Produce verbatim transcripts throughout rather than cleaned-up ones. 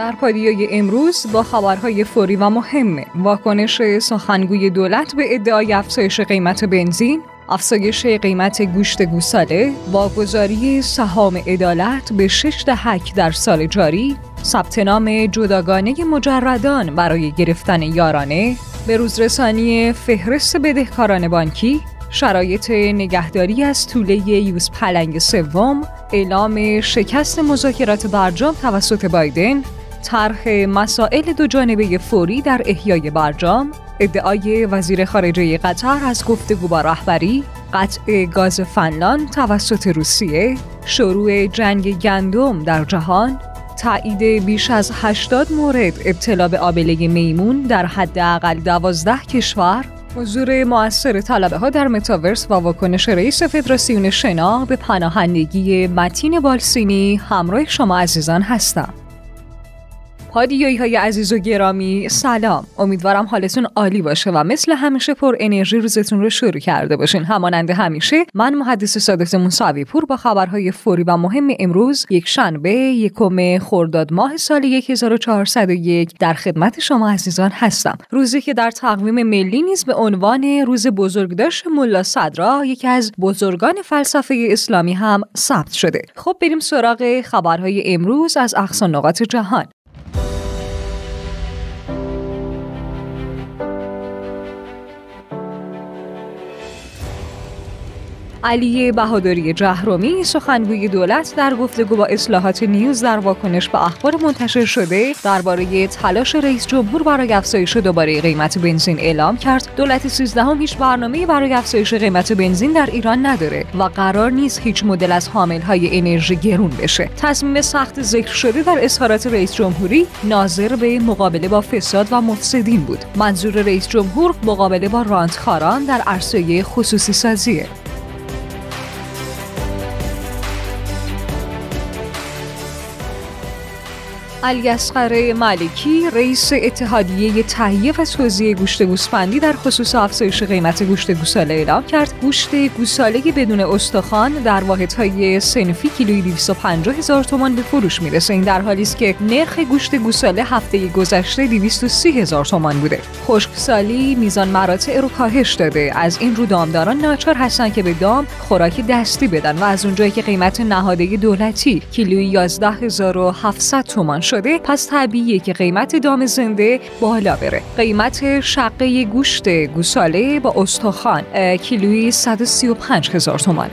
در پادیای امروز با خبرهای فوری و مهم: واکنش سخنگوی دولت به ادعای افزایش قیمت بنزین، افزایش قیمت گوشت گوساله، واگذاری سهام عدالت به شش دهک در سال جاری، ثبت نام جداگانه مجردان برای گرفتن یارانه، بروزرسانی فهرست بدهکاران بانکی، شرایط نگهداری از توله یوز پلنگ سوم، اعلام شکست مذاکرات برجام توسط بایدن، طرح مسائل دوجانبه فوری در احیای برجام، ادعای وزیر خارجه قطر از گفتگو با رهبری، قطع گاز فنلاند توسط روسیه، شروع جنگ گندم در جهان، تایید بیش از هشتاد مورد ابتلا به آبله میمون در حداقل دوازده کشور، حضور مؤثر طلبه‌ها در متاورس و واکنش رئیس فدراسیون شنا به پناهندگی متین بالسینی. همراه شما عزیزان هستم. پادیایی های عزیز و گرامی، سلام. امیدوارم حالتون عالی باشه و مثل همیشه پر انرژی روزتون رو شروع کرده باشین. همانند همیشه من محدث صادق موسوی پور با خبرهای فوری و مهم امروز یک شنبه یکم خرداد ماه سال هزار و چهارصد و یک در خدمت شما عزیزان هستم. روزی که در تقویم ملی نیز به عنوان روز بزرگداشت ملا صدرا، یکی از بزرگان فلسفه اسلامی، هم ثبت شده. خب بریم سراغ خبرهای امروز از اقصا نقاط جهان. علی بهادری جهرومی، سخنگوی دولت، در گفتگو با اصلاحات نیوز در واکنش به اخبار منتشر شده درباره تلاش رئیس جمهور برای افزایش دوباره قیمت بنزین اعلام کرد دولت سیزدهم هیچ برنامه‌ای برای افزایش قیمت بنزین در ایران نداره و قرار نیست هیچ مدل از حامل‌های انرژی گرون بشه. تصمیم سخت ذکر شده در اظهارات رئیس جمهوری ناظر به مقابله با فساد و مفسدین بود. منظور رئیس جمهور مقابله با رانتخاران در عرصه خصوصی سازیه. الیاس خری مالکی، رئیس اتحادیه تهیه و توزیع گوشت گوسفندی، در خصوص افزایش قیمت گوشت گوساله اعلام کرد گوشت گوساله بدون استخوان در واحدهای صنفی کیلویی دویست و پنجاه هزار تومان به فروش میرسه. این در حالی است که نرخ گوشت گوساله هفته گذشته دویست و سی هزار تومان بوده. خشکسالی میزان مراتع رو کاهش داده. از این رو دامداران ناچار هستند که به دام خوراک دستی بدن و از اونجایی که قیمت نهاده دولتی کیلویی یازده هزار و هفتصد تومان شده، پس طبیعیه که قیمت دام زنده بالا بره. قیمت شقه گوشت گوساله با استخوان کیلویی صد و سی و پنج هزار تومانه.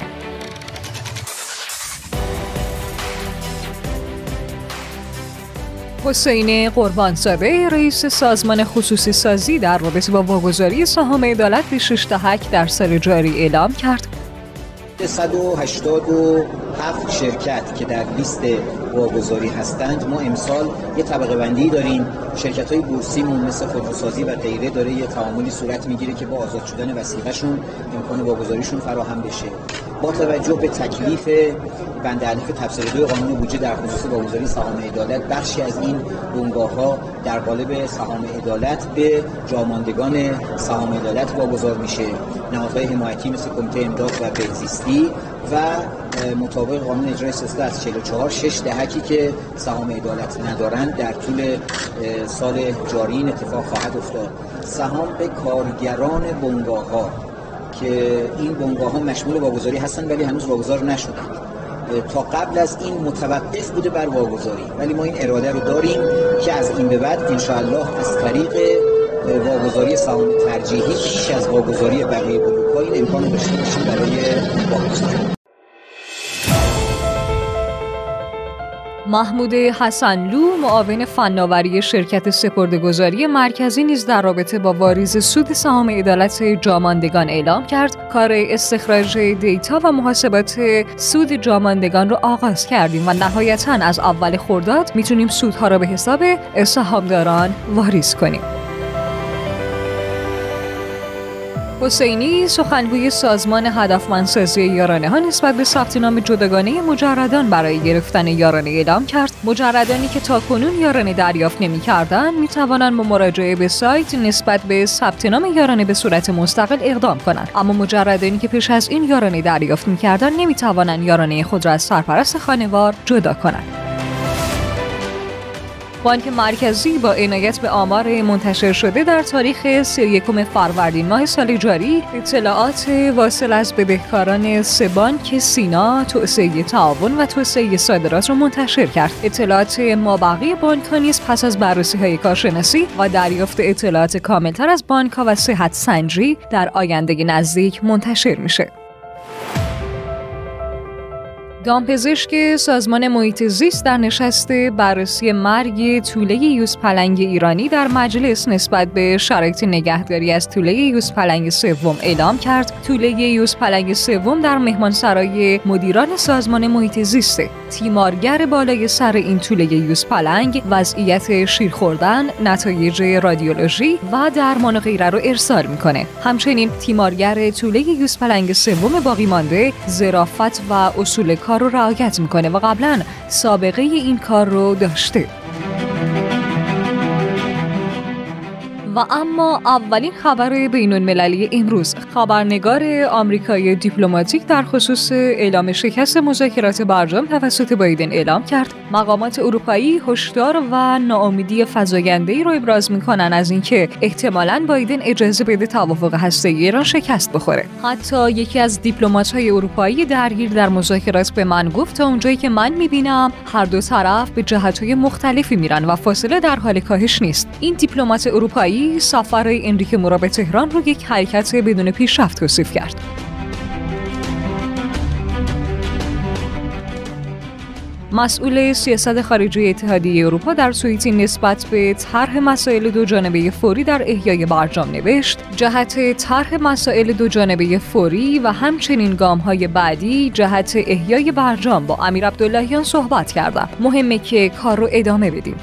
حسین قربانصادقی، رئیس سازمان خصوصی سازی، در رابطه با واگذاری سهام عدالت به شش دهک در سال جاری اعلام کرد صد و هشتاد و هفت شرکت که در لیست واگذاری هستند. ما امسال یه طبقه بندی داریم. شرکت‌های بورسیمون مثل خودروسازی و غیره داره یه تعاملی صورت میگیره که با آزاد شدن وثیقه‌شون امکان واگذاریشون فراهم بشه. با توجه به تکلیف بند الف تفسیر دو قانون بودجه در خصوص واگذاری سهام عدالت، بخشی از این بنگاه‌ها در قالب سهام عدالت به جاماندگان سهام عدالت واگذار میشه. نهادهای حمایتی مثل کمیته امداد و بهزیستی و مطابق قانون اجرای سیصد از چهل و چهار، شش دهکی که سهام عدالت ندارند در طول سال جاری این اتفاق خواهد افتاد. سهام به کارگران بنگاه‌ها که این بنگاه‌ها مشمول واگذاری هستند ولی هنوز واگذار نشدند. تا قبل از این متوقف بوده بر واگذاری، ولی ما این اراده رو داریم که از این به بعد انشاءالله از طریق واگذاری سهام ترجیحی پیش از واگذاری بقیه بلوک‌ها این امکان رو داشته باشیم برای واگذاری. محمود حسنلو، معاون فناوری شرکت سپرده‌گذاری مرکزی، نیز در رابطه با واریز سود سهام عدالت جاماندگان اعلام کرد کار استخراج دیتا و محاسبات سود جاماندگان را آغاز کردیم و نهایتاً از اول خرداد میتونیم سودها را به حساب سهامداران واریز کنیم. حسینی، سخنگوی سازمان هدفمندسازی یارانه ها، نسبت به ثبت نام جداگانه مجردان برای گرفتن یارانه اعلام کرد. مجردانی که تاکنون یارانه دریافت نمی‌کردند می توانند با مراجعه به سایت نسبت به ثبت نام یارانه به صورت مستقل اقدام کنند، اما مجردانی که پیش از این یارانه دریافت می‌کردند نمی توانند یارانه خود را از سرپرست خانوار جدا کنند. بانک مرکزی با عنایت به آمار منتشر شده در تاریخ سی و یکم فروردین ماه سال جاری اطلاعات واصل از بدهکاران سه بانک سینا، توسعه تعاون و توسعه صادرات را منتشر کرد. اطلاعات مابقی بانک‌ها نیز پس از بررسی‌های کارشناسی و دریافت اطلاعات کاملتر از بانک‌ها و صحت سنجی در آینده نزدیک منتشر میشه. دامپزشک سازمان محیط زیست در نشست بررسی مرگ توله یوزپلنگ ایرانی در مجلس نسبت به شرایط نگهداری از توله یوزپلنگ سوم اعلام کرد. توله یوزپلنگ سوم در مهمانسرای مدیران سازمان محیط زیست. تیمارگر بالای سر این توله یوزپلنگ وضعیت شیر خوردن، نتایج رادیولوژی و درمان و غیره رو ارسال میکنه. همچنین تیمارگر توله یوزپلنگ سوم باقی مانده ظرافت و اصول کار رو رعایت میکنه و قبلا سابقه این کار رو داشته. و اما اولین خبر بین المللی امروز، خبرنگار آمریکایی دیپلماتیک در خصوص اعلام شکست مذاکرات برجام توسط بایدن اعلام کرد. مقامات اروپایی هشدار و ناامیدی فزاینده‌ای را ابراز می‌کنند از اینکه احتمالاً بایدن اجازه بده توافق هسته‌ای ایران شکست بخوره. حتی یکی از دیپلمات‌های اروپایی درگیر در مذاکرات به من گفت تا اونجایی که من می‌بینم هر دو طرف به جهت‌های مختلفی میرن و فاصله در حال کاهش نیست. این دیپلمات اروپایی سفر انریکه مورا به تهران رو یک حرکت بدون پیشرفت توصیف کرد. مسئول سیاست خارجی اتحادیه اروپا در توییتی نسبت به طرح مسائل دوجانبه فوری در احیای برجام نوشت: جهت طرح مسائل دوجانبه فوری و همچنین گام‌های بعدی جهت احیای برجام با امیر عبداللهیان صحبت کردم. مهمه که کار رو ادامه بدیم.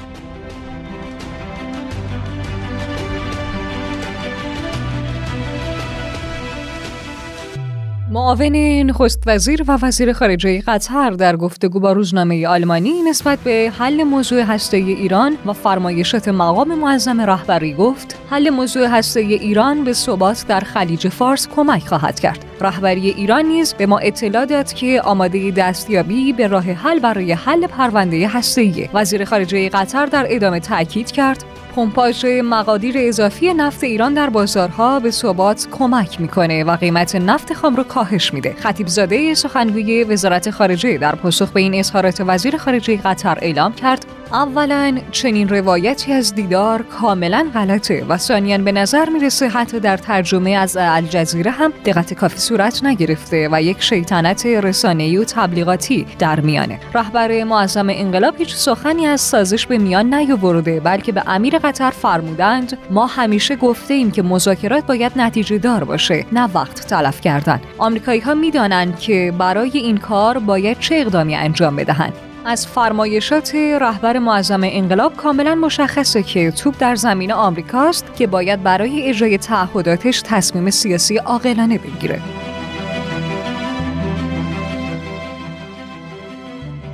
معاون نخست وزیر و وزیر خارجه قطر در گفتگو با روزنامه آلمانی نسبت به حل موضوع هسته‌ای ایران و فرمایشات مقام معظم رهبری گفت: حل موضوع هسته‌ای ایران به ثبات در خلیج فارس کمک خواهد کرد. رهبری ایران نیز به ما اطلاع داد که آماده دستیابی به راه حل برای حل پرونده هسته‌ای. وزیر خارجه قطر در ادامه تاکید کرد: پمپاژ مقادیر اضافی نفت ایران در بازارها به ثبات کمک میکنه و قیمت نفت خام رو کاهش میده. خطیبزاده سخنگوی وزارت خارجه در پاسخ به این اظهارات وزیر خارجه قطر اعلام کرد: اولاً چنین روایتی از دیدار کاملاً غلطه و ثانیاً به نظر میرسه حتی در ترجمه از الجزیره هم دقت کافی صورت نگرفته و یک شیطنت رسانه‌ای و تبلیغاتی در میانه. رهبر معظم انقلاب هیچ سخنی از سازش به میان نیاورده، بلکه به امیر قطر فرمودند: ما همیشه گفته ایم که مذاکرات باید نتیجه دار باشه، نه وقت تلف کردن. آمریکایی‌ها میدانند که برای این کار باید چه اقدامی انجام بدهند. از فرمایشات رهبر معظم انقلاب کاملا مشخصه که توپ در زمین آمریکاست که باید برای اجرای تعهداتش تصمیم سیاسی عاقلانه بگیره.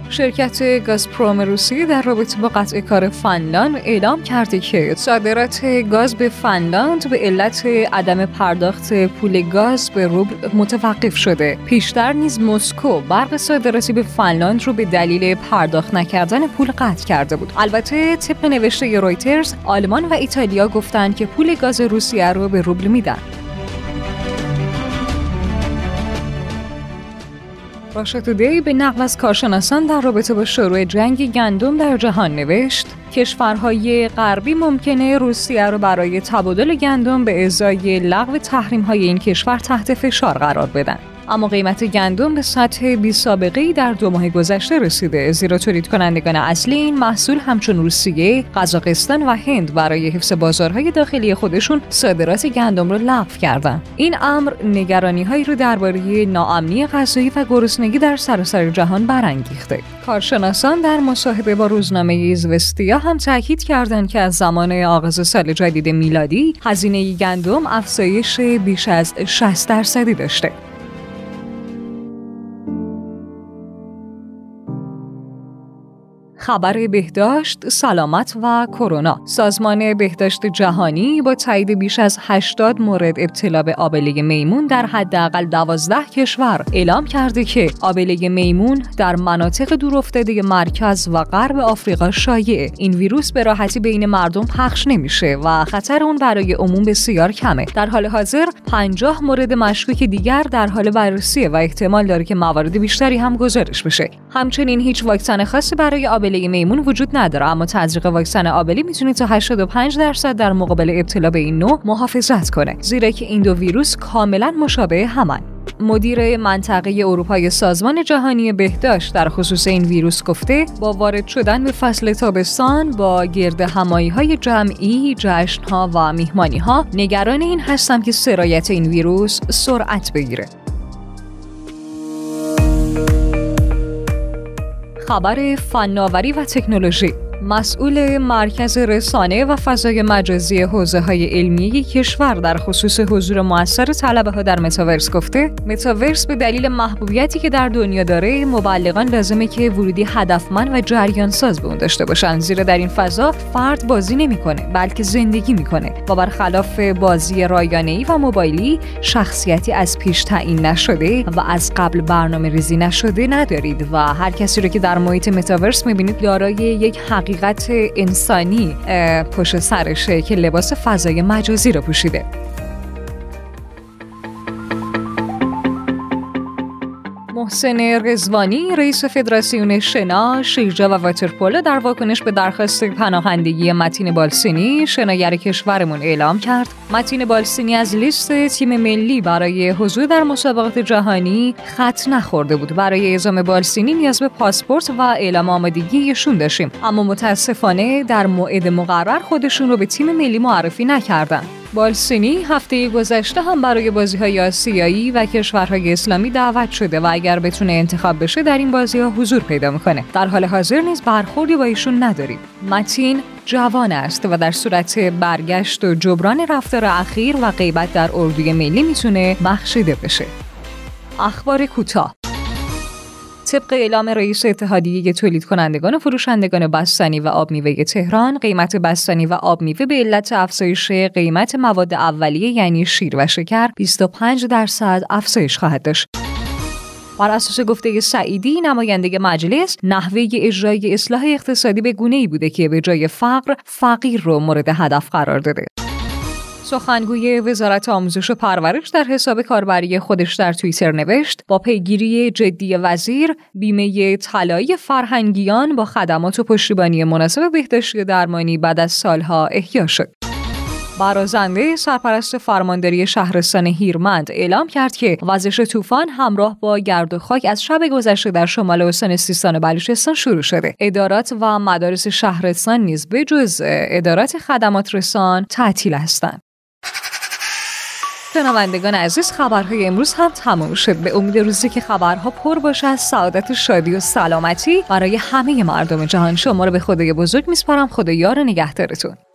شرکت گازپروم روسیه در رابطه با قطع کار فنلاند اعلام کرده که صادرات گاز به فنلاند به علت عدم پرداخت پول گاز به روبل متوقف شده. پیشتر نیز مسکو برق صادراتی به فنلاند رو به دلیل پرداخت نکردن پول قطع کرده بود. البته طبق نوشته رویترز، آلمان و ایتالیا گفتند که پول گاز روسیه رو به روبل میدن. راشا تودی به نقل از کارشناسان در رابطه با شروع جنگ گندم در جهان نوشت: کشورهای غربی ممکنه روسیه رو برای تبادل گندم به ازای لغو تحریم‌های این کشور تحت فشار قرار بدن. اما قیمت گندم به سطح بی‌سابقه‌ای در دو ماه گذشته رسیده، زیرا تولید کنندگان اصلی این محصول همچون روسیه، قزاقستان و هند برای حفظ بازارهای داخلی خودشون صادرات گندم رو لغو کردن. این امر نگرانی‌هایی رو درباره ناامنی غذایی و گرسنگی در سراسر جهان برانگیخته. کارشناسان در مصاحبه با روزنامه زوستیا هم تاکید کردند که از زمان آغاز سال جدید میلادی هزینه گندم افزایش بیش از شصت درصدی داشته. خبر بهداشت، سلامت و کرونا. سازمان بهداشت جهانی با تایید بیش از هشتاد مورد ابتلا به آبله میمون در حداقل دوازده کشور اعلام کرده که آبله میمون در مناطق دورافتاده مرکز و غرب آفریقا شایعه. این ویروس به راحتی بین مردم پخش نمیشه و خطر اون برای عموم بسیار کمه. در حال حاضر پنجاه مورد مشکوک دیگر در حال بررسیه و احتمال داره که موارد بیشتری هم گزارش بشه. همچنین هیچ واکسن خاصی برای آبله میمون وجود نداره، اما تزریق واکسن آبله میتونه تا هشتاد و پنج درصد در مقابل ابتلا به این نوع محافظت کنه، زیرا که این دو ویروس کاملا مشابه همن. مدیر منطقه اروپای سازمان جهانی بهداشت در خصوص این ویروس گفته با وارد شدن به فصل تابستان با گرد همایی های جمعی، جشن ها و میهمانی ها نگران این هستم که سرایت این ویروس سرعت بگیره. خبر فناوری و تکنولوژی. مسئول مرکز رسانه و فضای مجازی حوزه‌های علمی کشور در خصوص حضور مؤثر طلبه‌ها در متاورس گفته متاورس به دلیل محبوبیتی که در دنیا داره، مبلغان لازمه که ورودی هدفمند و جریانساز به اون داشته باشن، زیرا در این فضا فرد بازی نمی‌کنه بلکه زندگی می‌کنه و برخلاف بازی رایانه‌ای و موبایلی شخصیتی از پیش تعیین نشده و از قبل برنامه‌ریزی نشده ندارید و هر کسی رو که در محیط متاورس می‌بینید دارای یک حق حقیقت انسانی پشت سرشه که لباس فضای مجازی را پوشیده. محسن رضوانی رئیس فدراسیون شنا، شیرجه و واترپولو در واکنش به درخواست پناهندگی متین بالسینی شناگر کشورمون اعلام کرد متین بالسینی از لیست تیم ملی برای حضور در مسابقات جهانی خط نخورده بود. برای اعزام بالسینی نیاز به پاسپورت و اعلام آمادگی ایشون داشتیم، اما متاسفانه در موعد مقرر خودشون رو به تیم ملی معرفی نکردن. بالسینی هفته گذشته هم برای بازی‌های آسیایی و کشورهای اسلامی دعوت شده و اگر بتونه انتخاب بشه در این بازی‌ها حضور پیدا می‌کنه. در حال حاضر نیز برخوردی با ایشون نداریم. متین جوان است و در صورت برگشت و جبران رفتار اخیر و غیبت در اردوی ملی میتونه بخشیده بشه. اخبار کوتاه. طبق اعلام رئیس اتحادیه تولید کنندگان و فروشندگان بستنی و آب میوه تهران، قیمت بستنی و آب میوه به علت افزایش قیمت مواد اولیه یعنی شیر و شکر بیست و پنج درصد افزایش خواهد داشت. بر اساس گفته سعیدی نماینده مجلس، نحوه اجرای اصلاح اقتصادی به گونه‌ای بوده که به جای فقر، فقیر رو مورد هدف قرار داده. سخنگوی وزارت آموزش و پرورش در حساب کاربری خودش در توییتر نوشت با پیگیری جدی وزیر، بیمه طلایی فرهنگیان با خدمات و پشتیبانی مناسب بهداشتی و درمانی بعد از سالها احیا شد. برازنده سرپرست فرمانداری شهرستان هیرمند اعلام کرد که وزش طوفان همراه با گرد و خاک از شب گذشته در شمال استان سیستان و بلوچستان شروع شده. ادارات و مدارس شهرستان نیز به جز ادارات خدمات رسان تعطیل هستند. شنوندگان عزیز، خبرهای امروز هم تمام شد. به امید روزی که خبرها پر باشه از سعادت و شادی و سلامتی برای همه مردم جهان، شما رو به خدای بزرگ میسپارم. خدا یار و نگهدارتون.